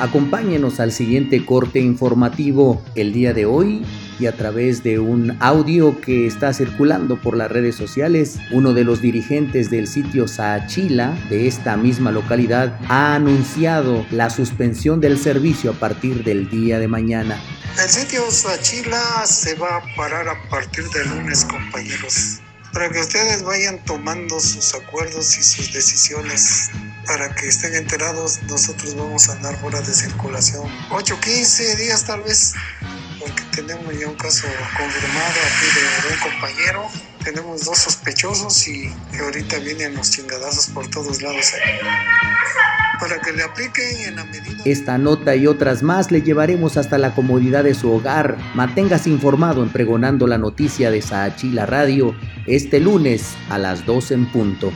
Acompáñenos al siguiente corte informativo el día de hoy y a través de un audio que está circulando por las redes sociales, uno de los dirigentes del sitio Zaachila de esta misma localidad ha anunciado la suspensión del servicio a partir del día de mañana. El sitio Zaachila se va a parar a partir del lunes, compañeros, para que ustedes vayan tomando sus acuerdos y sus decisiones. Para que estén enterados, nosotros vamos a andar fuera de circulación 8, 15 días tal vez, porque tenemos ya un caso confirmado aquí de un compañero. Tenemos 2 sospechosos y ahorita vienen los chingadazos por todos lados ahí. Para que le apliquen en la medida. Esta nota y otras más le llevaremos hasta la comodidad de su hogar. Manténgase informado en Pregonando la Noticia de Zaachila Radio, este lunes a las 12 en punto.